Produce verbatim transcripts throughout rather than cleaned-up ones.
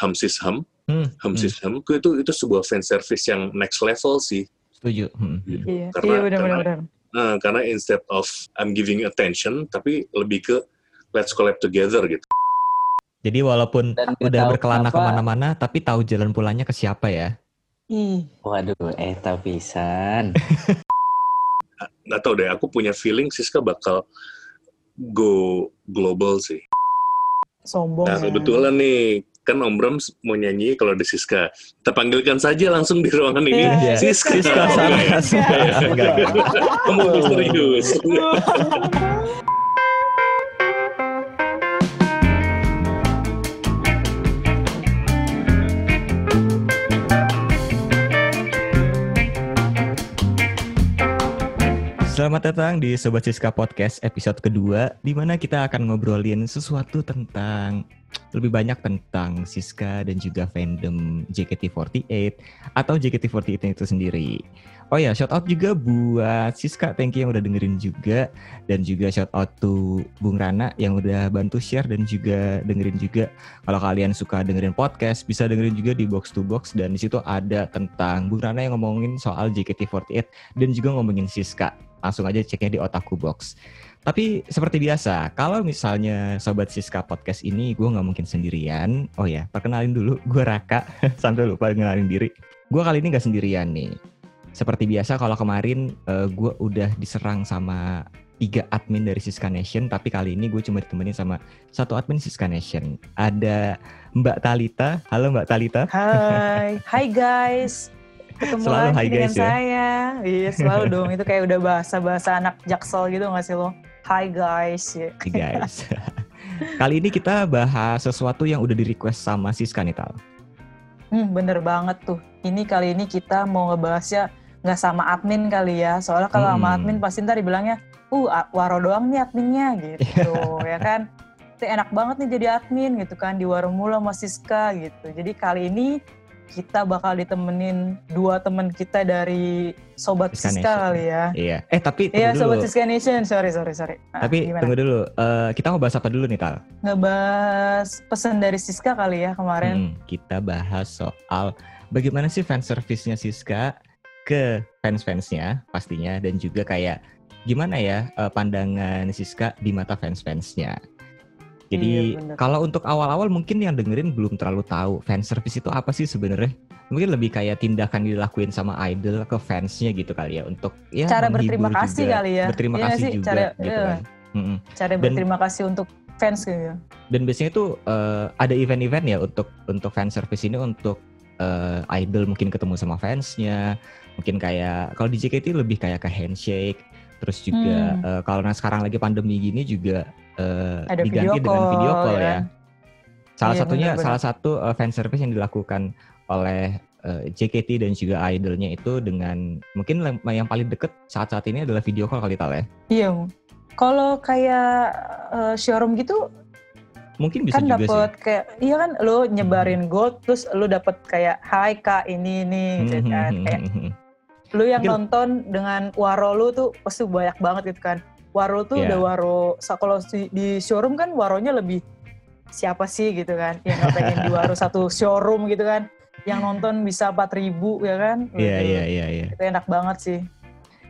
Hamsisham, hmm. Hamsisham hmm. itu itu sebuah fan service yang next level sih. Setuju. Hmm. Gitu. Iya. Karena iya, benar, karena, benar. Nah, karena instead of I'm giving attention, tapi lebih ke let's collab together gitu. Jadi walaupun dan udah berkelana kenapa, kemana-mana, tapi tahu jalan pulangnya ke siapa ya? Hmm. Waduh, eh tapisan. Nggak tahu deh, aku punya feeling Siska bakal go global sih. Sombong. Nah, kebetulan ya. Nih, kan Om Brahms mau nyanyi kalau ada Siska. Kita panggilkan saja langsung di ruangan ini. Yeah. Siska. Siska. Kamu serius. Selamat datang di Sobat Siska Podcast episode kedua, di mana kita akan ngobrolin sesuatu tentang, lebih banyak tentang Siska dan juga fandom J K T empat delapan atau J K T empat delapan itu sendiri. Oh ya, shout out juga buat Siska, thank you yang udah dengerin juga, dan juga shout out to Bung Rana yang udah bantu share dan juga dengerin juga. Kalau kalian suka dengerin podcast, bisa dengerin juga di Box to Box, dan di situ ada tentang Bung Rana yang ngomongin soal J K T empat delapan dan juga ngomongin Siska. Langsung aja ceknya di Otaku Box. Tapi seperti biasa, kalau misalnya Sobat Siska Podcast ini gue gak mungkin sendirian. Oh ya, perkenalin dulu, gue Raka. Sampai lupa kenalin diri. Gue kali ini gak sendirian nih. Seperti biasa, kalau kemarin uh, gue udah diserang sama tiga admin dari Siska Nation, tapi kali ini gue cuma ditemenin sama satu admin Siska Nation. Ada Mbak Talita. Halo Mbak Talita. Hai, hai guys. Ketemu selalu lagi dengan guys, saya. Ya? Iya, selalu dong. Itu kayak udah bahasa-bahasa anak Jaksel gitu gak sih lo? Hi guys. Hi guys. Kali ini kita bahas sesuatu yang udah di-request sama Siska nih, Tal. Hmm, bener banget tuh. Ini kali ini kita mau ngebahasnya gak sama admin kali ya. Soalnya kalau hmm. sama admin pasti ntar dibilangnya, uh waro doang nih adminnya gitu. Ya kan? Itu enak banget nih jadi admin gitu kan. Di waro mulu sama Siska gitu. Jadi kali ini kita bakal ditemenin dua teman kita dari Sobat Siska, Siska kali ya. Iya. Eh tapi tunggu iya, dulu. Sobat Siska Nation, sorry sorry sorry. Nah, tapi gimana? Tunggu dulu. Uh, kita mau bahas apa dulu nih Tal? Ngebahas pesan dari Siska kali ya kemarin. Hmm, kita bahas soal bagaimana sih fan service-nya Siska ke fans-fansnya pastinya, dan juga kayak gimana ya uh, pandangan Siska di mata fans-fansnya. Jadi iya, kalau untuk awal-awal mungkin yang dengerin belum terlalu tahu fan service itu apa sih sebenarnya. Mungkin lebih kayak tindakan dilakuin sama idol ke fansnya gitu kali ya, untuk ya cara berterima kasih juga. Kali ya. Berterima iya kasih sih, juga cara, gitu iya. Kan. Mm-hmm. Cara berterima dan, kasih untuk fans gitu. Dan biasanya tuh uh, ada event-event ya untuk untuk fan service ini, untuk uh, idol mungkin ketemu sama fansnya. Mungkin kayak kalau di J K T lebih kayak ke handshake. Terus juga hmm. uh, kalau sekarang lagi pandemi gini juga uh, diganti video dengan video call ya. ya. Salah iya, satunya bener-bener. salah satu uh, fan service yang dilakukan oleh uh, J K T dan juga idolnya itu dengan mungkin yang paling deket saat-saat ini adalah video call kali Tal ya. Iya. Kalau kayak uh, showroom gitu mungkin bisa kan juga dapet sih. Kayak, iya kan lo nyebarin hmm. gold terus lo dapet kayak hai kak ini nih gitu kan. Kayak lu yang mungkin nonton dengan waro lu tuh pasti banyak banget gitu kan. Waro tuh yeah. udah waro, kalau di showroom kan waronya lebih siapa sih gitu kan. Yang gak pengen di waro satu showroom gitu kan. Yang nonton bisa empat ribu ya kan. Iya, iya, iya. Itu enak banget sih.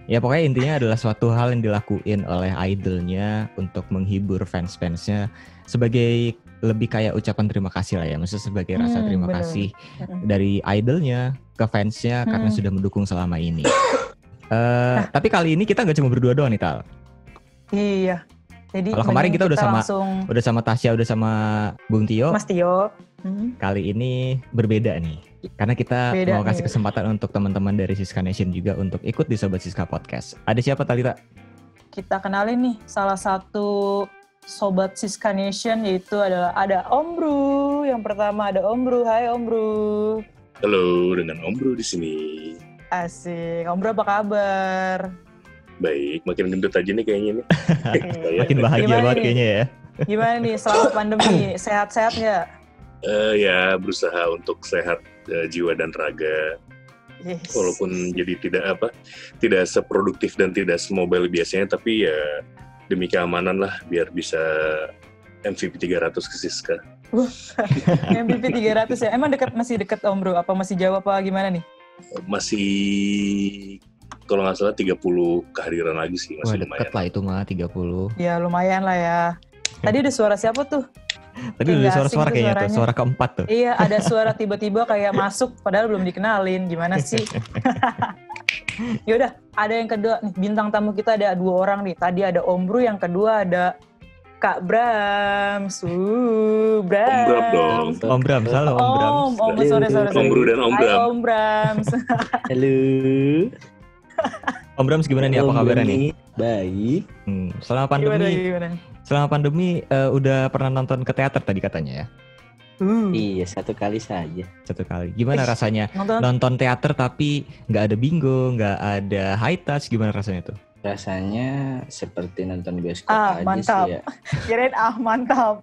Ya pokoknya intinya adalah suatu hal yang dilakuin oleh idolnya untuk menghibur fans-fansnya sebagai lebih kayak ucapan terima kasih lah ya. Maksudnya sebagai hmm, rasa terima bener. kasih dari idolnya ke fansnya hmm. karena sudah mendukung selama ini. uh, nah. Tapi kali ini kita gak cuma berdua doang nih Tal. Iya. Jadi kalau kemarin kita, kita udah sama langsung... udah sama Tasya, udah sama Bung Tio. Mas Tio. Hmm. Kali ini berbeda nih. Karena kita beda mau nih. Kasih kesempatan untuk teman-teman dari Siska Nation juga untuk ikut di Sobat Siska Podcast. Ada siapa Talita? Kita kenalin nih salah satu Sobat Siska Nation, yaitu adalah ada Om Bru. Yang pertama ada Om Bru. Hai Om Bru. Halo, dengan Om Bru di sini. Asik. Om Bru apa kabar? Baik, makin gendut aja nih kayaknya nih. Makin bahagia gimana banget nih? Kayaknya ya. Gimana nih selama pandemi? Sehat-sehat nggak? Uh, ya, berusaha untuk sehat uh, jiwa dan raga. Yes. Walaupun jadi tidak apa, tidak seproduktif dan tidak semobile biasanya, tapi ya demi keamanan lah biar bisa M V P tiga ratus ke Siska. M V P tiga ratus ya. Emang dekat, masih dekat Om Bro? Apa masih jauh apa gimana nih? Masih, kalau nggak salah tiga puluh kehadiran lagi sih, masih wah, lumayan. Dekat lah itu mah tiga puluh. Ya lumayan lah ya. Tadi ada suara siapa tuh? Tadi udah suara-suara kayaknya tuh, suara keempat tuh. Iya, ada suara tiba-tiba kayak masuk padahal belum dikenalin, gimana sih? Yaudah, ada yang kedua nih, bintang tamu kita ada dua orang nih. Tadi ada Om Bro, yang kedua ada Kak Brahms. Om Brahms. Om Brahms, halo Om Brahms. Om, Om, sorry, sorry. Om Bro dan Om Brahms. Hai Om Brahms. Halo. Om Brahms gimana nih, apa kabarnya nih? Baik. Hmm, selama pandemi, gimana, gimana? selama pandemi uh, udah pernah nonton ke teater tadi katanya ya? Hmm. Iya, satu kali saja. Satu kali. Gimana Eish, rasanya nonton. nonton teater tapi nggak ada bingo, nggak ada high touch, gimana rasanya tuh? Rasanya seperti nonton bioskop ah, aja mantap. sih ya. Kirain ah mantap.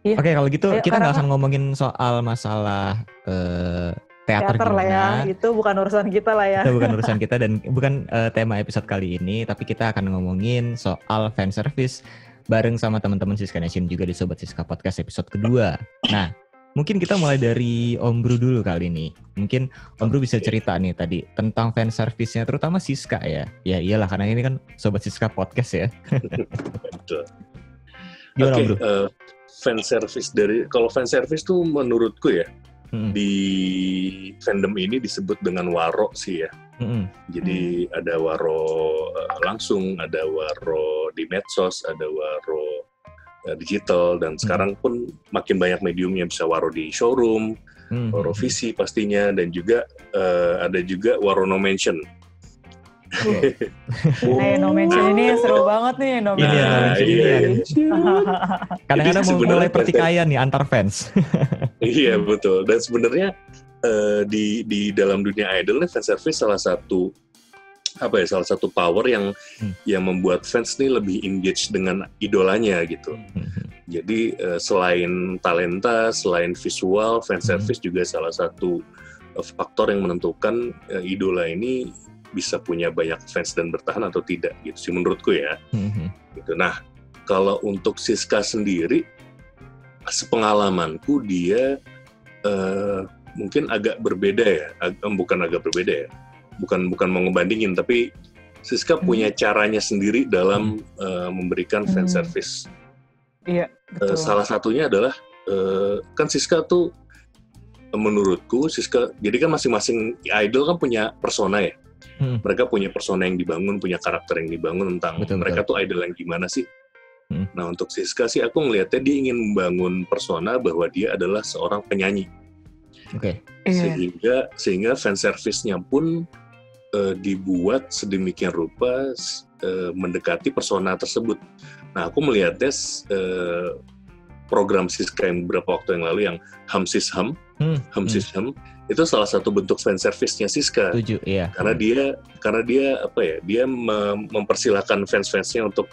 Iya. Oke, okay, kalau gitu Ayo, kita nggak usah ngomongin soal masalah Uh, Teater, teater lah ya, itu bukan urusan kita lah ya. Itu bukan urusan kita dan bukan uh, tema episode kali ini, tapi kita akan ngomongin soal fan service bareng sama teman-teman Siska Nation juga di Sobat Siska Podcast episode kedua. Nah, mungkin kita mulai dari Om Bro dulu kali ini. Mungkin Om Bro bisa cerita nih tadi tentang fan service-nya terutama Siska ya. Ya iyalah karena ini kan Sobat Siska Podcast ya. Gimana okay, Om Bro? Uh, fan service dari kalau fan service tuh menurutku ya, Mm-hmm. di fandom ini disebut dengan waro sih ya. Mm-hmm. Jadi mm-hmm. ada waro uh, langsung, ada waro di medsos, ada waro uh, digital, dan mm-hmm. sekarang pun makin banyak mediumnya, bisa waro di showroom, mm-hmm. waro visi pastinya, dan juga uh, ada juga waro no mention. Okay. Oh. Hey, no mention ini seru banget nih, no mention. Nah, iya, iya. Kadang-kadang mulai pertikaian nih antar fans. Iya betul. Dan sebenarnya uh, di di dalam dunia idol nih, fan service salah satu apa ya salah satu power yang hmm. yang membuat fans nih lebih engage dengan idolanya gitu. Hmm. Jadi uh, selain talenta, selain visual, fan service hmm. juga salah satu uh, faktor yang menentukan uh, idola ini bisa punya banyak fans dan bertahan atau tidak gitu sih menurutku ya. Mm-hmm. Gitu. Nah, kalau untuk Siska sendiri, sepengalamanku dia uh, mungkin agak berbeda ya, Ag- bukan agak berbeda ya, bukan bukan mau ngebandingin, tapi Siska mm-hmm. punya caranya sendiri dalam mm-hmm. uh, memberikan fan service. Iya. Mm-hmm. Uh, salah satunya adalah uh, kan Siska tuh menurutku Siska, jadi kan masing-masing idol kan punya persona ya. Hmm. Mereka punya persona yang dibangun, punya karakter yang dibangun tentang betul, mereka betul. tuh idol yang gimana sih. Hmm. Nah untuk Siska sih aku ngelihatnya dia ingin membangun persona bahwa dia adalah seorang penyanyi. Oke. Okay. Sehingga yeah. sehingga fan service-nya pun uh, dibuat sedemikian rupa uh, mendekati persona tersebut. Nah aku melihatnya uh, program Siska yang beberapa waktu yang lalu yang Hamsisham, hmm. Hamsisham. Hmm. Itu salah satu bentuk fan service-nya Siska. Tujuh, iya. Karena dia karena dia apa ya? Dia mempersilahkan fans-fansnya untuk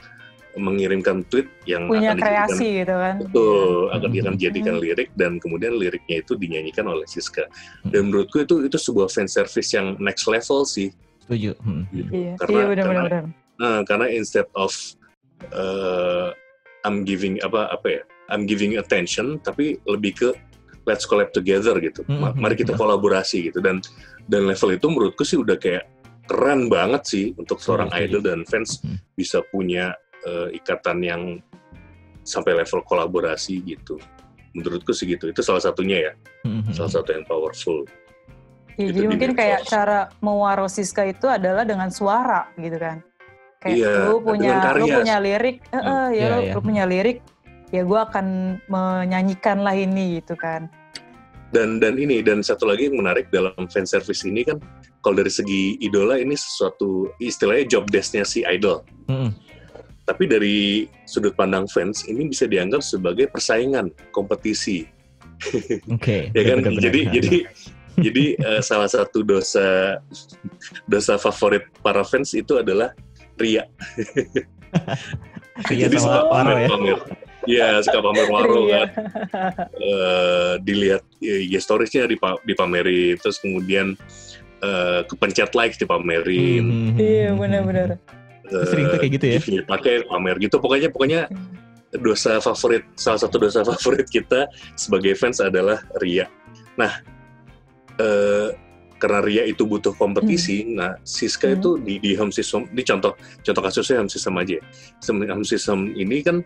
mengirimkan tweet yang punya akan kreasi gitu kan. Betul, akan mm-hmm. dijadikan lirik dan kemudian liriknya itu dinyanyikan oleh Siska. Mm-hmm. Dan menurutku itu itu sebuah fan service yang next level sih. Tujuh. Mm-hmm. Gitu. Iya. Karena iya, karena, nah, karena instead of uh, I'm giving apa apa ya? I'm giving attention tapi lebih ke let's collab together gitu. Mm-hmm. Mari kita kolaborasi gitu. Dan dan level itu menurutku sih udah kayak keren banget sih untuk seorang mm-hmm. idol dan fans mm-hmm. bisa punya uh, ikatan yang sampai level kolaborasi gitu. Menurutku sih gitu. Itu salah satunya ya. Mm-hmm. Salah satu yang powerful. Ya, gitu jadi mungkin kayak force. Cara mewaro Siska itu adalah dengan suara gitu kan. Kayak iya, lu punya lu punya lirik, heeh mm. uh, ya yeah, lu, yeah. lu punya lirik. Ya gue akan menyanyikan lah ini gitu kan. Dan dan ini dan satu lagi yang menarik dalam fan service ini kan kalau dari segi idola ini sesuatu istilahnya job desk-nya si idol. Mm-hmm. Tapi dari sudut pandang fans ini bisa dianggap sebagai persaingan, kompetisi. Oke. Okay, ya kan. Bener-bener. Jadi jadi jadi uh, salah satu dosa dosa favorit para fans itu adalah ria. Ria jadi sama pamer ya. Pamer. Iya, suka pamer waro kan. Uh, dilihat ya, stories-nya dipa- dipamerin, terus kemudian uh, kepencet likes dipamerin. Iya, mm-hmm. benar-benar. Uh, Sering tuh kayak gitu ya. Pakai pamer gitu, pokoknya pokoknya dosa favorit, salah satu dosa favorit kita sebagai fans adalah riya. Nah, eh, karena riya itu butuh kompetisi, hmm. nah Siska hmm. itu di, di Hamsisham, di contoh contoh kasusnya Hamsisham aja. Hamsisham ini kan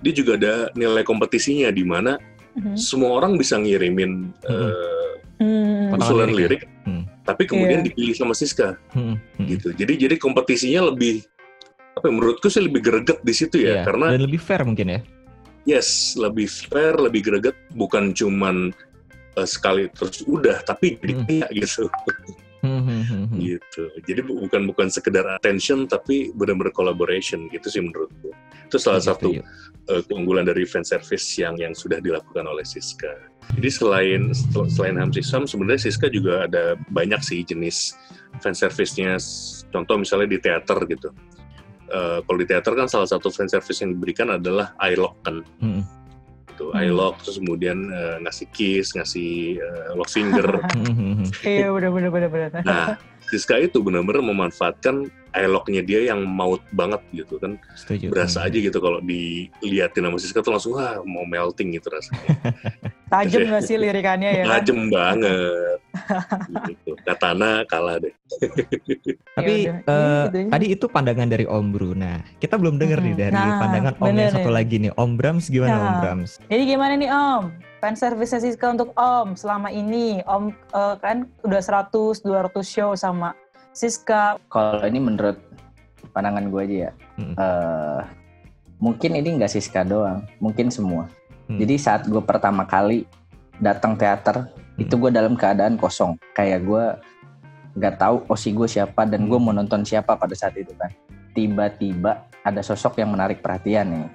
dia juga ada nilai kompetisinya di mana hmm. semua orang bisa ngirimin hmm. eh, hmm. usulan lirik, hmm. tapi kemudian yeah. dipilih sama Siska, hmm. Hmm. gitu. Jadi jadi kompetisinya lebih apa? Menurutku sih lebih greget di situ ya, yeah. karena dan lebih fair mungkin ya. Yes, lebih fair, lebih greget, bukan cuman uh, sekali terus udah, tapi jadi kayak hmm. gitu. Hmm. gitu. Jadi bukan bukan sekedar attention, tapi benar-benar collaboration gitu sih menurutku. Itu salah hmm, satu gitu. uh, keunggulan dari fan service yang yang sudah dilakukan oleh Siska. Jadi selain selain Hamsisham, sebenarnya Siska juga ada banyak sih jenis fan service-nya. Contoh misalnya di teater gitu. Uh, kalau di teater kan salah satu fan service yang diberikan adalah eye lock kan, mm. tuh eye lock, terus kemudian uh, ngasih kiss, ngasih uh, love finger. Iya, benar-benar benar-benar. Nah, Siska itu benar-benar memanfaatkan eye lock-nya dia yang maut banget gitu kan, setuju, berasa bener. Aja gitu kalau dilihatin sama Siska tuh langsung ah mau melting gitu rasanya. Tajam nggak sih lirikannya ya? Tajam kan? Banget. Gitu. Katana kalah deh. Tapi ya, uh, ya, tadi itu pandangan dari Om Bru. Nah, kita belum dengar hmm. nih dari nah, pandangan Om yang satu lagi nih. Om Brahms gimana nah. Om Brahms? Jadi gimana nih Om? Fan service Siska untuk Om selama ini. Om uh, kan udah seratus dua ratus show sama Siska. Kalau ini menurut pandangan gue aja ya. Hmm. Uh, mungkin ini nggak Siska doang. Mungkin semua. Hmm. Jadi saat gue pertama kali datang teater, hmm. itu gue dalam keadaan kosong. Kayak gue gak tahu osi gue siapa dan hmm. gue mau nonton siapa pada saat itu kan. Tiba-tiba ada sosok yang menarik perhatian nih.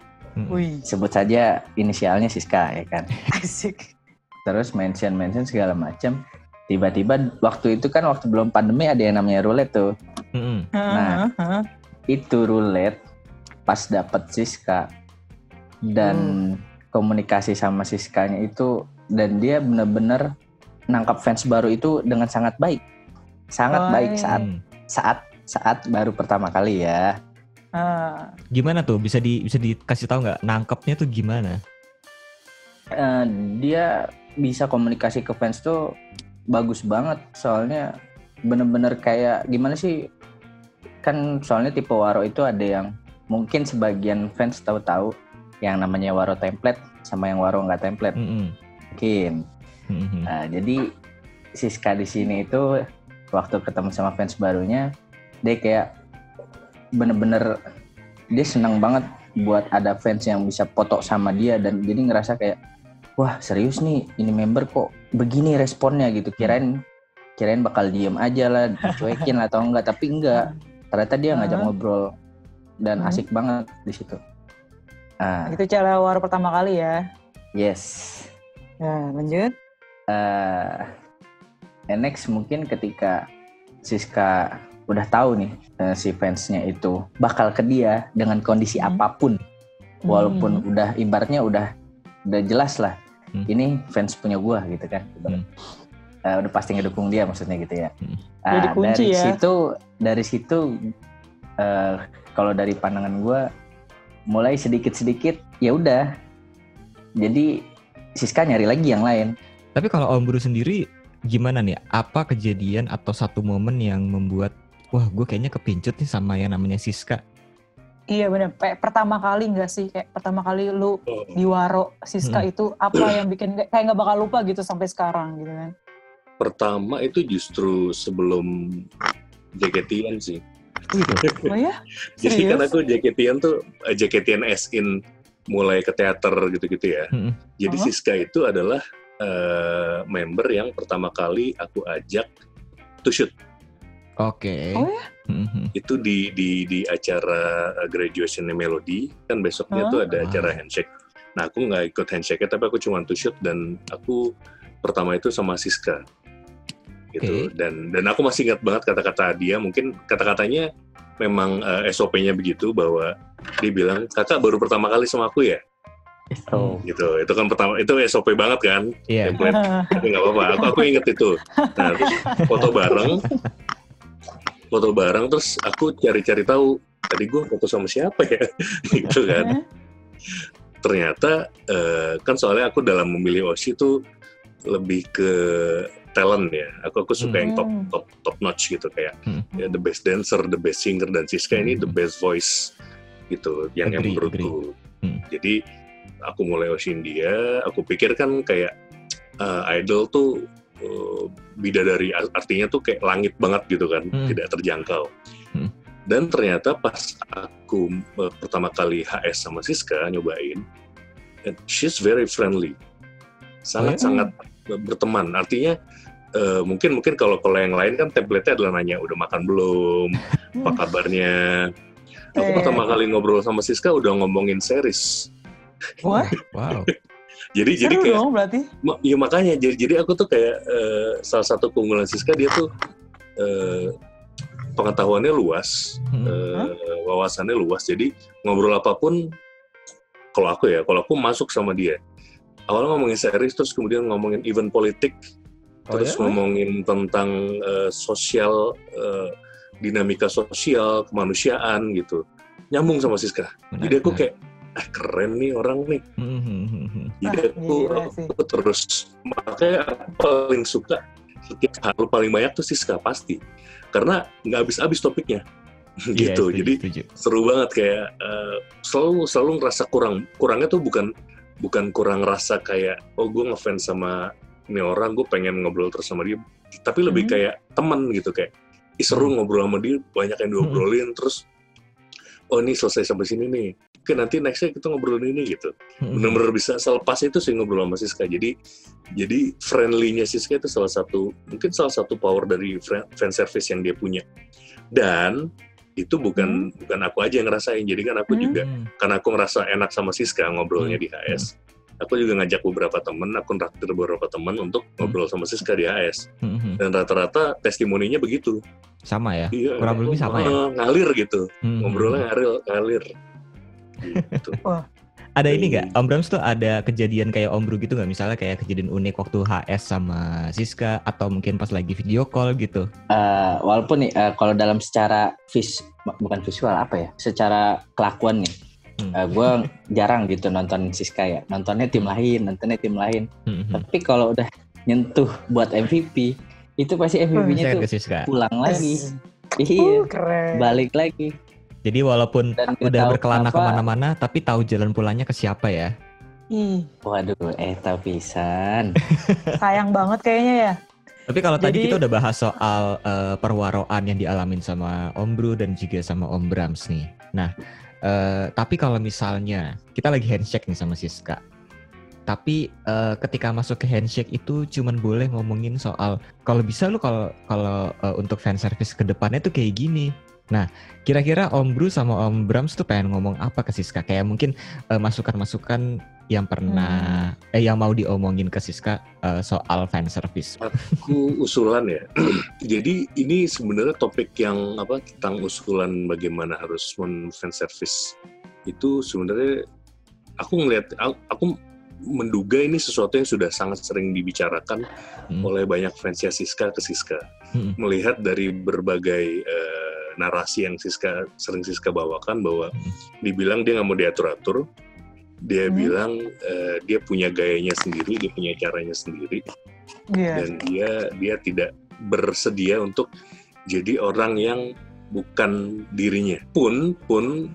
Hmm. Sebut saja inisialnya Siska ya kan. Asik. Terus mention-mention segala macam. Tiba-tiba waktu itu kan waktu belum pandemi ada yang namanya roulette tuh. Hmm. Nah uh-huh. itu roulette pas dapet Siska. Dan... Hmm. komunikasi sama Siskanya itu dan dia benar-benar nangkap fans baru itu dengan sangat baik, sangat oh, baik saat saat saat baru pertama kali ya. Uh, gimana tuh bisa di bisa dikasih tahu nggak nangkapnya tuh gimana? Uh, dia bisa komunikasi ke fans tuh bagus banget soalnya benar-benar kayak gimana sih kan soalnya tipe waro itu ada yang mungkin sebagian fans tahu-tahu. Yang namanya waro template sama yang waro nggak template, mm-hmm. mungkin. Mm-hmm. Nah, jadi Siska di sini itu waktu ketemu sama fans barunya, dia kayak bener-bener dia senang banget buat ada fans yang bisa foto sama dia dan jadi ngerasa kayak wah serius nih ini member kok begini responnya gitu kirain kirain bakal diem aja lah, cuekin lah atau enggak tapi enggak ternyata dia ngajak mm-hmm. ngobrol dan mm-hmm. asik banget di situ. Ah. Itu cara war pertama kali ya. Yes. Nah, lanjut. Uh, next mungkin ketika Siska udah tahu nih uh, si fansnya itu bakal ke dia dengan kondisi hmm. apapun, walaupun hmm. udah ibaratnya udah udah jelas lah. Hmm. Ini fans punya gua gitu kan. Hmm. Uh, udah pasti ngedukung dia maksudnya gitu ya. Hmm. Uh, Jadi kunci dari ya. situ dari situ uh, kalau dari pandangan gua mulai sedikit-sedikit, ya udah. Jadi Siska nyari lagi yang lain. Tapi kalau Om Bro sendiri gimana nih? Apa kejadian atau satu momen yang membuat wah gue kayaknya kepincut nih sama yang namanya Siska? Iya benar. Kayak pertama kali nggak sih? Kayak pertama kali lu diwaro Siska hmm. itu apa yang bikin kayak nggak bakal lupa gitu sampai sekarang gitu kan? Pertama itu justru sebelum J K T-an sih. Oh ya? Jadi kan aku J K T-an tuh J K T-an as in mulai ke teater gitu-gitu ya. Hmm. Jadi uh-huh. Siska itu adalah uh, member yang pertama kali aku ajak to shoot. Oke. Okay. Oh ya? Mm-hmm. Itu di di di acara graduation-nya Melody kan besoknya uh-huh. tuh ada acara handshake. Nah aku nggak ikut handshake-nya tapi aku cuma to shoot dan aku pertama itu sama Siska. Gitu. Okay. Dan dan aku masih ingat banget kata-kata dia, mungkin kata-katanya memang uh, S O P-nya begitu bahwa dia bilang kakak baru pertama kali sama aku ya, oh. gitu. Itu kan pertama itu S O P banget kan, yeah. template. Tapi nggak apa-apa. Aku aku inget itu. Nah, terus foto bareng, foto bareng. Terus aku cari-cari tahu tadi gue foto sama siapa ya, gitu kan. ternyata uh, kan soalnya aku dalam memilih Oshi tuh lebih ke talent ya. Aku aku suka hmm. yang top top top notch gitu kayak hmm. ya, the best dancer, the best singer, dan Siska hmm. ini the best voice gitu yang yang menurutku. Hmm. Jadi aku mulai Oshi India, aku pikir kan kayak uh, idol tuh uh, bidadari, artinya tuh kayak langit banget gitu kan, hmm. tidak terjangkau. Hmm. Dan ternyata pas aku uh, pertama kali H S sama Siska nyobain, she's very friendly, sangat-sangat hmm. berteman. Artinya uh, mungkin mungkin kalau kalau yang lain kan template-nya adalah nanya udah makan belum, apa kabarnya. Aku eh. pertama kali ngobrol sama Siska udah ngomongin series. Wah, wow. Jadi seru jadi kayak dong, berarti. Ya makanya jadi jadi aku tuh kayak uh, salah satu keunggulan Siska, dia tuh uh, pengetahuannya luas, hmm. uh, wawasannya luas. Jadi ngobrol apapun, kalau aku ya, kalau aku masuk sama dia. Awalnya ngomongin series, terus kemudian ngomongin event politik, oh, terus ya? Ngomongin tentang uh, sosial, uh, dinamika sosial, kemanusiaan gitu. Nyambung sama Siska. Jadi aku kayak ah, keren nih orang nih. Mm-hmm. Jadi ah, aku, aku terus, makanya aku paling suka, setiap hal paling banyak tuh Siska pasti, karena nggak habis-habis topiknya, gitu. Yeah, jadi tujuh. Seru banget kayak uh, selalu selalu ngerasa kurang kurangnya tuh bukan bukan kurang rasa kayak oh gue ngefans sama ini orang, gue pengen ngobrol terus sama dia, tapi lebih mm-hmm. kayak teman gitu kayak seru mm-hmm. ngobrol sama dia, banyak yang diobrolin mm-hmm. terus oh ini selesai sampai sini nih. Oke, nanti nextnya kita ngobrolin ini gitu. Hmm. Benar-benar bisa selepas itu sih ngobrol sama Siska. Jadi jadi friendly-nya Siska itu salah satu mungkin salah satu power dari fan service yang dia punya. Dan itu bukan hmm. bukan aku aja yang ngerasain. Jadi kan aku hmm. juga karena aku ngerasa enak sama Siska ngobrolnya hmm. di H S. Aku juga ngajak beberapa teman, aku nraktir beberapa teman untuk hmm. ngobrol sama Siska di H S. Hmm. Dan rata-rata testimoninya begitu. Sama ya. Iya, kurang lebih sama ya. Ngalir gitu. Hmm. Ngobrolnya ngalir ngalir. Gitu. Wah. Ada ini nggak, Om Brahms tuh ada kejadian kayak Om Bru gitu nggak? Misalnya kayak kejadian unik waktu H S sama Siska atau mungkin pas lagi video call gitu? Uh, walaupun nih uh, kalau dalam secara vis bukan visual apa ya, secara kelakuan nih, hmm. uh, gue jarang gitu nonton Siska ya. Nontonnya tim lain, nontonnya tim lain. Hmm. Tapi kalau udah nyentuh buat M V P, itu pasti M V P-nya hmm. tuh pulang lagi, yes. uh, keren. Balik lagi. Jadi walaupun udah berkelana kenapa, kemana-mana, tapi tahu jalan pulangnya ke siapa ya? Hmm. Waduh, eh tapisan. Sayang banget kayaknya ya. Tapi kalau Jadi, tadi kita udah bahas soal uh, perwaroan yang dialamin sama Om Bru dan juga sama Om Brahms nih. Nah, uh, tapi kalau misalnya kita lagi handshake nih sama Siska. Tapi uh, ketika masuk ke handshake itu cuman boleh ngomongin soal kalau bisa lu kalau kalau uh, untuk fan service ke depannya tuh kayak gini. Nah, kira-kira Om Bru sama Om Brahms tuh pengen ngomong apa ke Siska? Kayak mungkin uh, masukan-masukan yang pernah, hmm. eh yang mau diomongin ke Siska uh, soal fan service. Aku usulan ya. Jadi ini sebenarnya topik yang apa tentang usulan bagaimana harus men-fan service itu sebenarnya aku ngelihat, aku menduga ini sesuatu yang sudah sangat sering dibicarakan hmm. oleh banyak fansnya Siska ke Siska, hmm. melihat dari berbagai uh, narasi yang Siska sering Siska bawakan bahwa dibilang dia nggak mau diatur-atur, dia hmm. bilang uh, dia punya gayanya sendiri, dia punya caranya sendiri, yeah. dan dia dia tidak bersedia untuk jadi orang yang bukan dirinya. Pun pun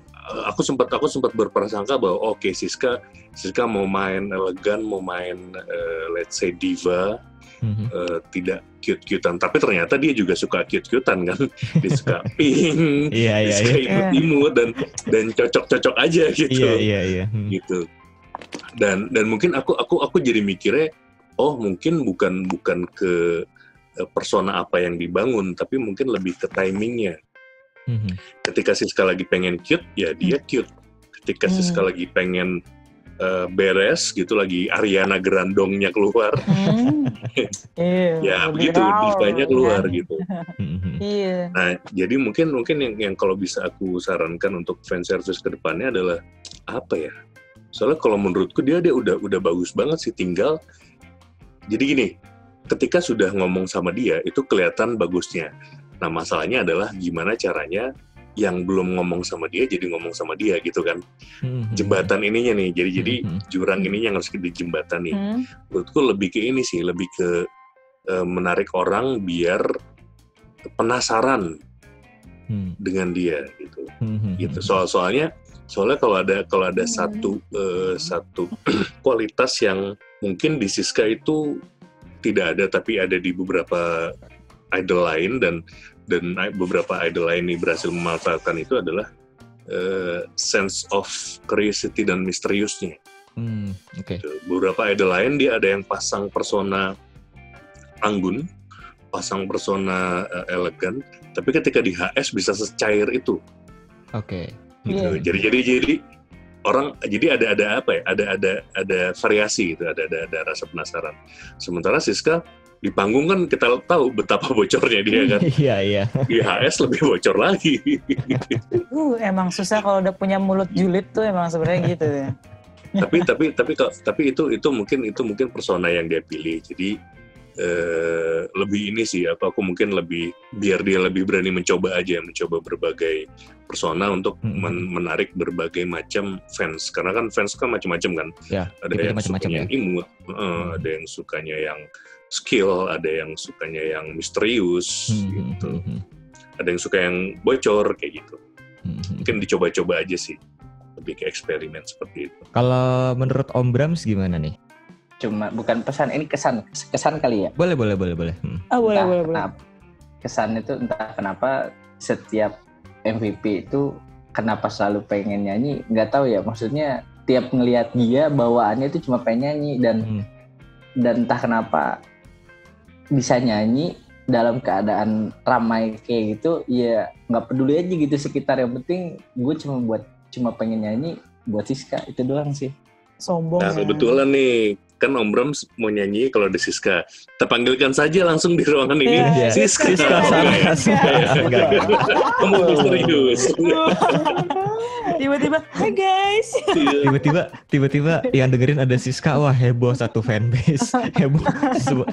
aku sempat aku sempat berprasangka bahwa oke okay, Siska Siska mau main elegan, mau main uh, let's say diva. Mm-hmm. Uh, tidak cute-cutean, tapi ternyata dia juga suka cute-cutean kan, dia suka pink, yeah, yeah, dia suka yeah. imut-imut dan dan cocok-cocok aja gitu, yeah, yeah, yeah. Hmm. gitu. Dan dan mungkin aku aku aku jadi mikirnya, oh mungkin bukan bukan ke persona apa yang dibangun, tapi mungkin lebih ke timingnya. Mm-hmm. Ketika Siska lagi pengen cute, ya dia cute. Ketika mm-hmm. Siska lagi pengen Uh, beres gitu lagi Ariana Grandongnya keluar, hmm. ya begitu divanya keluar yeah. gitu. yeah. Nah jadi mungkin mungkin yang yang kalau bisa aku sarankan untuk fan service kedepannya adalah apa ya? Soalnya kalau menurutku dia dia udah udah bagus banget sih, tinggal jadi gini, ketika sudah ngomong sama dia itu kelihatan bagusnya. Nah masalahnya adalah gimana caranya yang belum ngomong sama dia jadi ngomong sama dia gitu kan. Mm-hmm. Jembatan ininya nih, jadi jadi mm-hmm. jurang ininya yang harus dijembatani. Mm-hmm. Menurutku lebih ke ini sih, lebih ke uh, menarik orang biar penasaran mm-hmm. dengan dia gitu. Mm-hmm. Gitu. Soal-soalnya soalnya kalau ada kalau ada mm-hmm. satu uh, satu kualitas yang mungkin di Siska itu tidak ada tapi ada di beberapa idol lain, dan dan beberapa idol lain ini berhasil memanfaatkan itu adalah uh, sense of curiosity dan misteriusnya. Hmm, okay. Beberapa idol lain dia ada yang pasang persona anggun, pasang persona uh, elegan, tapi ketika di H S bisa secair itu. Oke. Okay. Gitu. Yeah. Jadi jadi jadi orang jadi ada ada apa ya? Ada ada ada variasi gitu, ada ada, ada rasa penasaran. Sementara Siska di panggung kan kita tahu betapa bocornya dia kan. Iya, iya. Di H S lebih bocor lagi. uh, emang susah kalau udah punya mulut julid tuh, emang sebenarnya gitu ya. tapi tapi tapi tapi itu itu mungkin itu mungkin persona yang dia pilih. Jadi eh, lebih ini sih apa aku mungkin lebih biar dia lebih berani mencoba aja, mencoba berbagai persona untuk hmm. men- menarik berbagai macam fans. Karena kan fans kan macam-macam kan. Ya, ada yang macam-macam sukanya ya. Imut, hmm. eh, ada yang sukanya yang skill, ada yang sukanya yang misterius hmm, gitu, hmm, ada yang suka yang bocor kayak gitu. Hmm, mungkin dicoba-coba aja sih, lebih ke eksperimen seperti itu. Kalau menurut Om Brahms gimana nih? Cuma bukan pesan, ini kesan, kesan kali ya. Boleh, boleh, boleh, boleh. Hmm. Oh, boleh, entah boleh, kenapa, boleh. Kesan itu entah kenapa setiap M V P itu kenapa selalu pengen nyanyi, nggak tahu ya. Maksudnya tiap ngelihat dia bawaannya itu cuma pengen nyanyi dan hmm. dan entah kenapa bisa nyanyi dalam keadaan ramai kayak gitu, ya nggak peduli aja gitu sekitar, yang penting gue cuma buat cuma pengen nyanyi buat Siska, itu doang sih. Sombong. Nah kebetulan nih kan Om Brahms mau nyanyi kalau di Siska, terpanggilkan saja langsung di ruangan ini yeah. Siska. Siska sama Siska. Kamu serius. Tiba-tiba, hai guys. Tiba-tiba, tiba-tiba yang dengerin ada Siska, wah heboh satu fanbase, heboh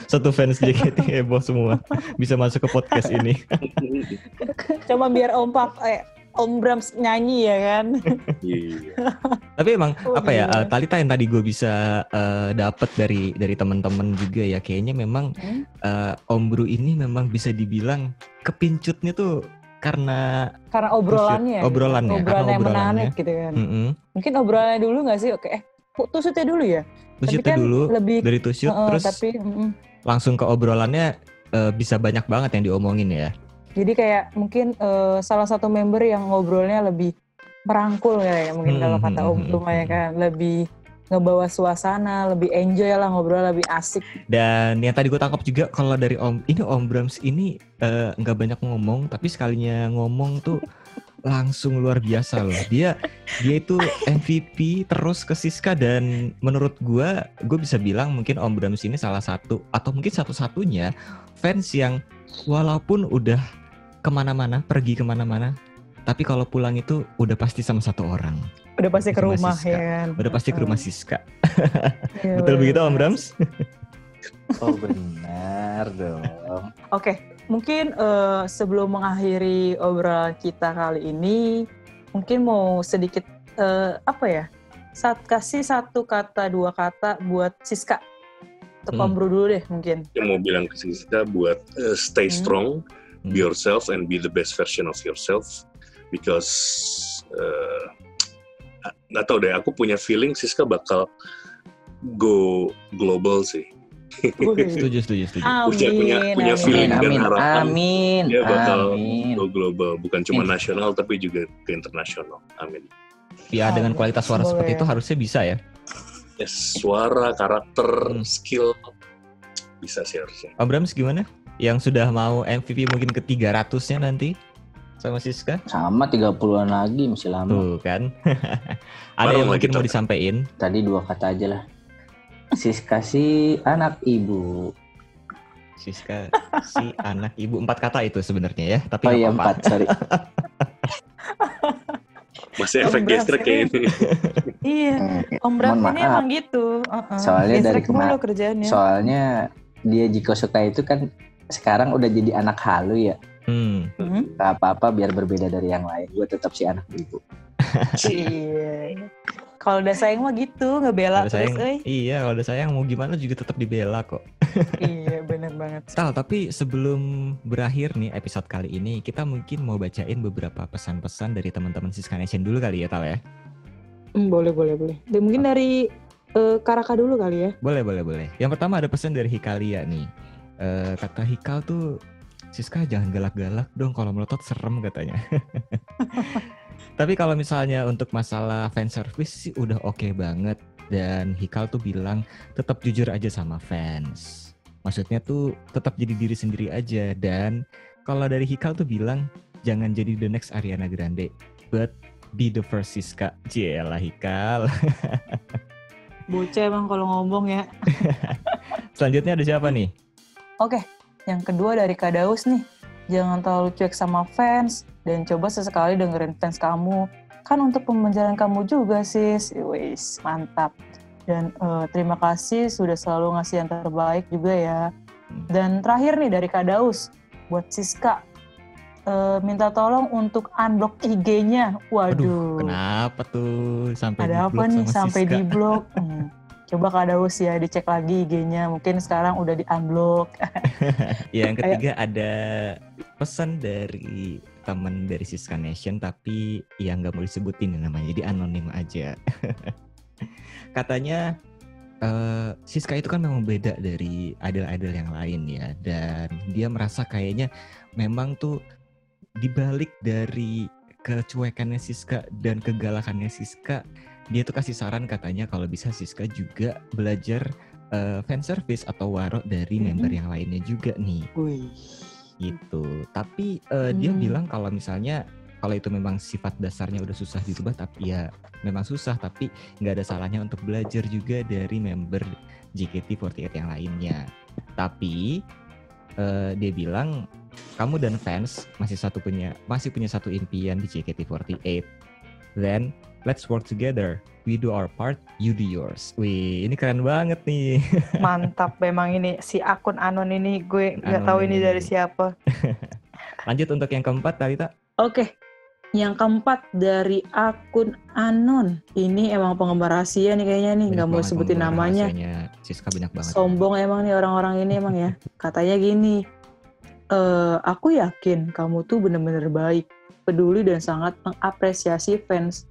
satu fans J K T, heboh semua, bisa masuk ke podcast ini. Cuma biar Om Pak, eh, Om Brahms nyanyi ya kan. Iya. Tapi emang oh, apa ya, uh, Talita yang tadi gue bisa uh, dapat dari dari teman-teman juga ya, kayaknya memang hmm? uh, Om Bru ini memang bisa dibilang kepincutnya tuh karena karena obrolannya, obrolannya, obrolannya, obrolannya yang menarik gitu kan. Mm-hmm. Mungkin obrolannya dulu nggak sih? Oke, eh, tusutnya dulu ya. Tusutnya kan dulu, lebih, dari tusut uh, terus tapi, mm-hmm. langsung ke obrolannya, uh, bisa banyak banget yang diomongin ya. Jadi kayak mungkin uh, salah satu member yang ngobrolnya lebih merangkul ya, mungkin mm-hmm. kalau kata Om lumayan kan, lebih ngebawa suasana, lebih enjoy lah ngobrol, lebih asik. Dan yang tadi gue tangkap juga kalau dari Om ini, Om Brahms ini nggak uh, banyak ngomong, tapi sekalinya ngomong tuh langsung luar biasa loh. Dia dia itu M V P terus ke Siska, dan menurut gue gue bisa bilang mungkin Om Brahms ini salah satu atau mungkin satu-satunya fans yang walaupun udah kemana-mana, pergi kemana-mana, tapi kalau pulang itu udah pasti sama satu orang. Udah pasti ke rumah Siska. Ya kan? Udah pasti ke rumah Siska. Ya, betul begitu Om Brahms? Oh benar dong. Oke, okay, mungkin uh, sebelum mengakhiri obrolan kita kali ini, mungkin mau sedikit uh, apa ya? Saat kasih satu kata, dua kata buat Siska. Untuk hmm. Om Bru dulu deh mungkin. Yang mau bilang ke Siska buat uh, stay hmm. strong, be yourself and be the best version of yourself. Because uh, nggak tahu deh, aku punya feeling Siska bakal go global sih. Setuju, setuju, setuju. Punya punya punya feeling amin, dan harapan amin, dia bakal amin. Go global, bukan cuma amin. Nasional tapi juga ke internasional. Amin. Ya dengan kualitas suara boleh. Seperti itu harusnya bisa ya. Yes, suara, karakter, hmm. skill bisa sih harusnya. Om Brahms gimana? Yang sudah mau M V P mungkin ke tiga ratus-nya nanti sama Siska? Sama tiga puluhan lagi, masih lama. Tuh kan. Ada barang yang mungkin kita mau disampaikan? Tadi dua kata aja lah. Siska si anak ibu. Siska si anak ibu. Empat kata itu sebenarnya ya. Tapi oh iya empat, sorry. Masih efek gesture kayak ini. Iya, Om Brahms ini emang gitu. Uh-uh. Soalnya gesture dari kemarin kerjaannya. Soalnya dia jika suka itu kan sekarang udah jadi anak halu ya. Hmm. Gak apa-apa biar berbeda dari yang lain. Gue tetap si anak ibu. Iya. Kalau udah sayang mah gitu, ngebela terus, euy. Iya, kalau udah sayang mau gimana juga tetap dibela kok. Iya, benar banget. Tal, tapi sebelum berakhir nih episode kali ini, kita mungkin mau bacain beberapa pesan-pesan dari teman-teman Siska Nation dulu kali ya, Tal ya. Hmm, boleh, boleh, boleh. Dan mungkin dari uh, Karaka dulu kali ya. Boleh, boleh, boleh. Yang pertama ada pesan dari Hikalia nih. Uh, kata Hikal tuh, Siska jangan galak-galak dong, kalau melotot serem katanya. Tapi kalau misalnya untuk masalah fan service sih udah oke okay banget, dan Hikal tuh bilang tetap jujur aja sama fans. Maksudnya tuh tetap jadi diri sendiri aja, dan kalau dari Hikal tuh bilang jangan jadi the next Ariana Grande, but be the first Siska. Jelah Hikal. Bocah emang kalau ngomong ya. Selanjutnya ada siapa nih? Oke, okay, yang kedua dari Kadaus nih. Jangan terlalu cuek sama fans, dan coba sesekali dengerin fans kamu. Kan untuk pembenaran kamu juga, sis. Wis, mantap. Dan uh, terima kasih sudah selalu ngasih yang terbaik juga ya. Dan terakhir nih dari Kak Daus, buat Siska, uh, minta tolong untuk unblock I G-nya. Waduh. Aduh, kenapa tuh? Sampai ada di-block apa nih sama sampai Siska? Di-block? Hmm. Coba Kak Daus ya dicek lagi I G-nya, mungkin sekarang udah di-unblock. Yang ketiga ada pesan dari teman dari Siska Nation, tapi yang nggak mau disebutin namanya, jadi anonim aja. Katanya uh, Siska itu kan memang beda dari idol-idol yang lain ya, dan dia merasa kayaknya memang tuh dibalik dari kecuekannya Siska dan kegalakannya Siska, dia tuh kasih saran katanya kalau bisa Siska juga belajar uh, fan service atau waro dari mm-hmm. member yang lainnya juga nih. Wih. Gitu. Tapi uh, mm-hmm. dia bilang kalau misalnya kalau itu memang sifat dasarnya udah susah diubah, tapi ya memang susah, tapi nggak ada salahnya untuk belajar juga dari member J K T empat delapan yang lainnya. Tapi uh, dia bilang kamu dan fans masih satu punya masih punya satu impian di J K T empat delapan. Then let's work together. We do our part, you do yours. Wih, ini keren banget nih. Mantap memang ini. Si akun Anon ini gue gak tahu ini dari siapa. Lanjut untuk yang keempat, Talita. Oke, okay. Yang keempat dari akun Anon. Ini emang penggemar rahasia nih kayaknya nih. Banyak gak mau sebutin namanya. Siska banyak banget. Sombong ya. Emang nih orang-orang ini emang ya. Katanya gini, e, aku yakin kamu tuh bener-bener baik, peduli dan sangat mengapresiasi fans.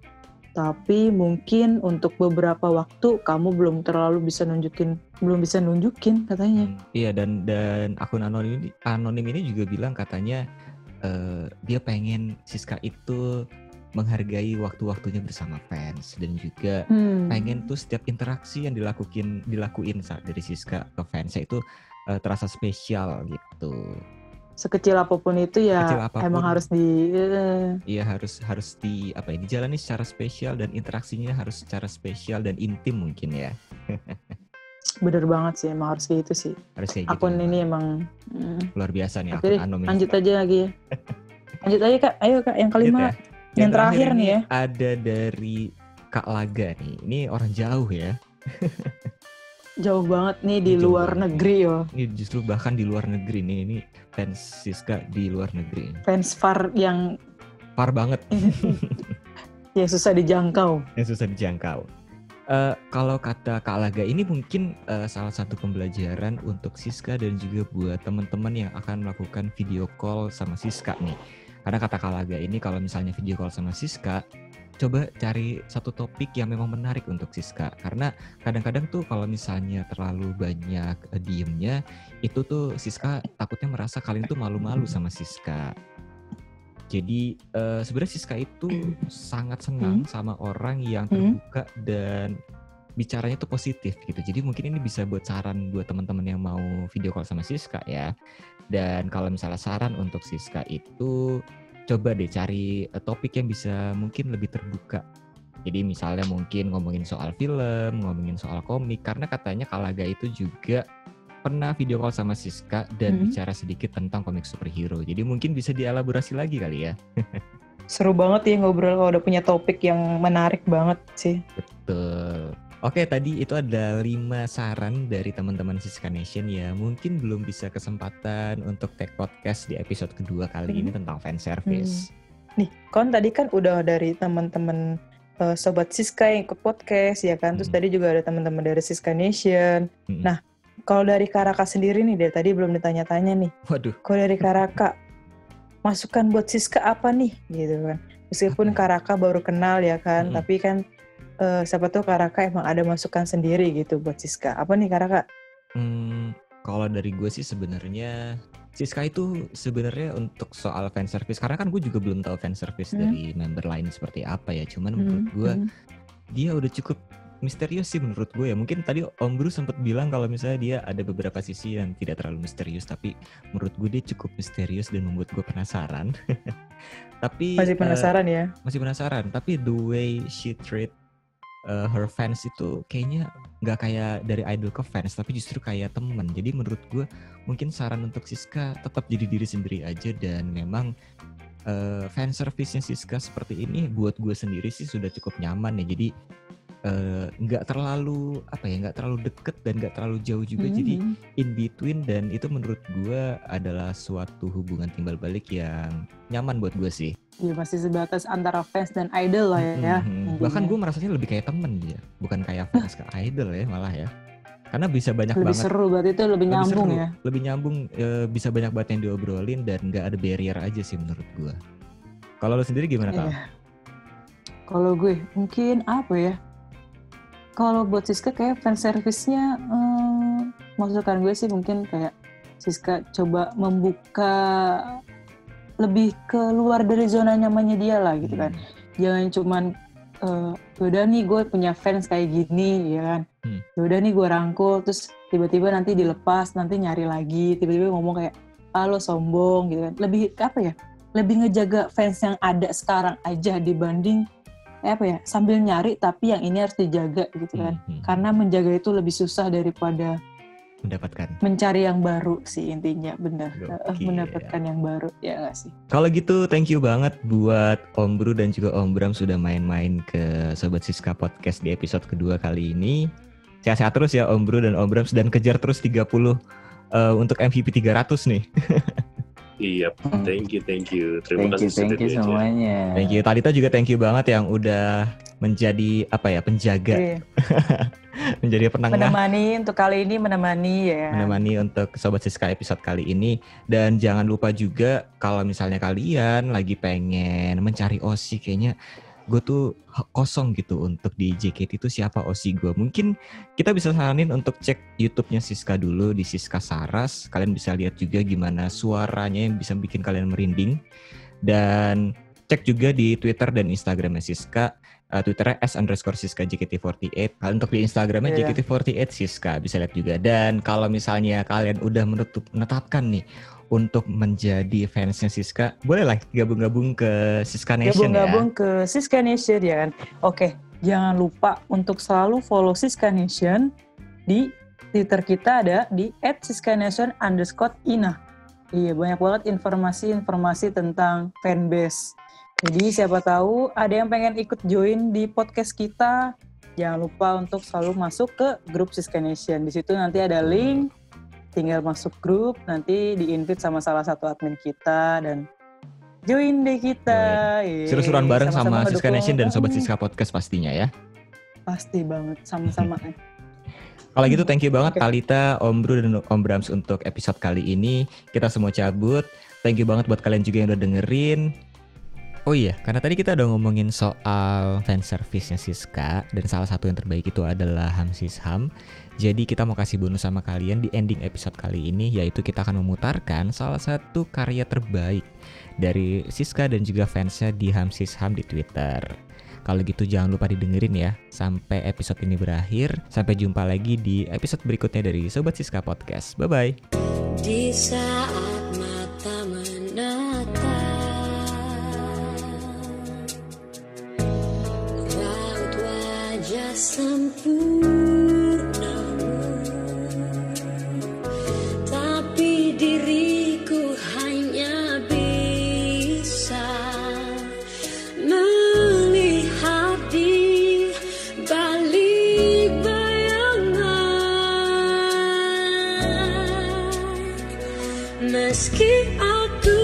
Tapi mungkin untuk beberapa waktu kamu belum terlalu bisa nunjukin, belum bisa nunjukin katanya. Hmm, iya, dan dan akun anonim anonim ini juga bilang katanya uh, dia pengen Siska itu menghargai waktu-waktunya bersama fans, dan juga hmm. pengen tuh setiap interaksi yang dilakuin dilakuin saat dari Siska ke fansnya itu uh, terasa spesial gitu. Sekecil apapun itu ya apapun, emang harus di uh... iya harus harus di apa ya, dijalani secara spesial, dan interaksinya harus secara spesial dan intim mungkin ya. Bener banget sih, emang harus kayak gitu sih. Harus kayak gitu. Akun ya, ini emang mm, luar biasa nih akun anonim. Lanjut aja lagi ya. Lanjut aja Kak, ayo Kak yang kelima. Ya. Yang, yang terakhir, terakhir nih ya. Ada dari Kak Laga nih. Ini orang jauh ya. Jauh banget nih di jauh luar banget. Negeri yo. Ini justru bahkan di luar negeri nih, ini fans Siska di luar negeri. Fans far yang far banget. Yang susah dijangkau. Yang susah dijangkau. Uh, kalau kata Kak Laga ini mungkin uh, salah satu pembelajaran untuk Siska dan juga buat teman-teman yang akan melakukan video call sama Siska nih. Karena kata Kak Laga ini kalau misalnya video call sama Siska, coba cari satu topik yang memang menarik untuk Siska, karena kadang-kadang tuh kalau misalnya terlalu banyak diemnya itu tuh Siska takutnya merasa kalian tuh malu-malu sama Siska. Jadi uh, sebenarnya Siska itu sangat senang hmm? sama orang yang terbuka hmm? dan bicaranya tuh positif gitu. Jadi mungkin ini bisa buat saran buat teman-teman yang mau video call sama Siska ya. Dan kalau misalnya saran untuk Siska itu, coba deh cari topik yang bisa mungkin lebih terbuka. Jadi misalnya mungkin ngomongin soal film, ngomongin soal komik. Karena katanya Kak Laga itu juga pernah video call sama Siska dan hmm. bicara sedikit tentang komik superhero. Jadi mungkin bisa dielaborasi lagi kali ya. Seru banget ya ngobrol kalau udah punya topik yang menarik banget sih. Betul. Oke, tadi itu ada lima saran dari teman-teman Siska Nation ya. Mungkin belum bisa kesempatan untuk take podcast di episode kedua kali hmm. ini tentang fan service. Hmm. Nih, kan tadi kan udah dari teman-teman uh, Sobat Siska yang ikut podcast ya kan. Terus hmm. tadi juga ada teman-teman dari Siska Nation. Hmm. Nah, kalau dari Karaka sendiri nih, dari tadi belum ditanya-tanya nih. Waduh. Kalau dari Karaka, masukan buat Siska apa nih gitu kan. Meskipun Karaka baru kenal ya kan, hmm. tapi kan Uh, siapa tuh Karaka emang ada masukan sendiri gitu buat Siska. Apa nih Karaka? Hmm, kalau dari gue sih sebenarnya Siska itu sebenarnya untuk soal fan service, karena kan gue juga belum tahu fan service hmm. dari member lain seperti apa ya. Cuman hmm. menurut gue hmm. dia udah cukup misterius sih menurut gue ya. Mungkin tadi Om Bru sempat bilang kalau misalnya dia ada beberapa sisi yang tidak terlalu misterius, tapi menurut gue dia cukup misterius dan membuat gue penasaran. Tapi masih penasaran uh, ya? Masih penasaran. Tapi the way she treat Uh, her fans itu kayaknya gak kayak dari idol ke fans, tapi justru kayak temen. Jadi menurut gue mungkin saran untuk Siska tetap jadi diri sendiri aja. Dan memang uh, fan service-nya Siska seperti ini buat gue sendiri sih sudah cukup nyaman ya. Jadi uh, gak terlalu apa ya, gak terlalu deket dan gak terlalu jauh juga. Mm-hmm. Jadi in between, dan itu menurut gue adalah suatu hubungan timbal balik yang nyaman buat gue sih. Ya masih sebatas antara fans dan idol lah ya. Mm-hmm. Bahkan gue merasanya lebih kayak temen ya, bukan kayak fans ke idol ya malah ya. Karena bisa banyak lebih banget. Lebih seru berarti itu, lebih, lebih nyambung seru, ya. Lebih nyambung, e, bisa banyak banget yang diobrolin dan nggak ada barrier aja sih menurut gue. Kalau lo sendiri gimana Kak? Yeah. Kalau gue mungkin apa ya? Kalau buat Siska kayak fan service-nya, hmm, masukan gue sih mungkin kayak Siska coba membuka lebih keluar dari zona nyamannya dia lah gitu kan. Hmm. Jangan cuman uh, yaudah nih gue punya fans kayak gini ya kan. Hmm. Yaudah nih gue rangkul terus tiba-tiba nanti dilepas, nanti nyari lagi, tiba-tiba ngomong kayak ah lo sombong gitu kan. Lebih apa ya? Lebih ngejaga fans yang ada sekarang aja dibanding eh, apa ya? Sambil nyari tapi yang ini harus dijaga gitu kan. Hmm. Karena menjaga itu lebih susah daripada mendapatkan, mencari yang baru sih intinya, benar. Okay. Mendapatkan yang baru ya nggak sih. Kalau gitu thank you banget buat Om Bru dan juga Om Bram sudah main-main ke Sobat Siska Podcast di episode kedua kali ini. Sehat-sehat terus ya Om Bru dan Om Brams, dan kejar terus tiga puluh uh, untuk M V P tiga ratus nih. Iya, yep. thank you, thank you. Terima thank kasih you, thank you semuanya. Thank you. Talita juga thank you banget yang udah menjadi apa ya, penjaga. Menjadi penengah. Menemani untuk kali ini, menemani ya. Menemani untuk Sobat Siska episode kali ini. Dan jangan lupa juga kalau misalnya kalian lagi pengen mencari O C, kayaknya gue tuh kosong gitu untuk di J K T itu siapa O C gue. Mungkin kita bisa saranin untuk cek YouTube-nya Siska dulu di Siska Saras. Kalian bisa lihat juga gimana suaranya yang bisa bikin kalian merinding. Dan cek juga di Twitter dan Instagramnya Siska. Uh, Twitternya S underscore Siska J K T empat delapan. Kalian untuk di Instagramnya yeah. J K T empat delapan Siska bisa lihat juga. Dan kalau misalnya kalian udah menutup, menetapkan nih untuk menjadi fansnya Siska, bolehlah gabung-gabung ke Siska Nation. Gabung-gabung ya. Gabung ke Siska Nation ya kan. Oke, jangan lupa untuk selalu follow Siska Nation. Di Twitter kita ada di et siska nation underscore ina. Iya, banyak banget informasi-informasi tentang fanbase. Jadi siapa tahu ada yang pengen ikut join di podcast kita, jangan lupa untuk selalu masuk ke grup Siska Nation. Di situ nanti ada link, tinggal masuk grup, nanti di-invite sama salah satu admin kita dan join deh kita. Right. Seru-seruan bareng sama, sama Siska Nation dan Sobat Siska Podcast pastinya ya. Pasti banget, sama-sama. Kalau gitu thank you banget okay. Talita, Om Bru, dan Om Brams untuk episode kali ini. Kita semua cabut. Thank you banget buat kalian juga yang udah dengerin. Oh iya, karena tadi kita udah ngomongin soal fan service-nya Siska, dan salah satu yang terbaik itu adalah Hamsisham. Jadi kita mau kasih bonus sama kalian di ending episode kali ini, yaitu kita akan memutarkan salah satu karya terbaik dari Siska dan juga fansnya di Hamsisham di Twitter. Kalau gitu jangan lupa didengerin ya sampai episode ini berakhir. Sampai jumpa lagi di episode berikutnya dari Sobat Siska Podcast. Bye-bye. Di saat mata menatap, sempurnamu, tapi diriku hanya bisa melihat di balik. Meski aku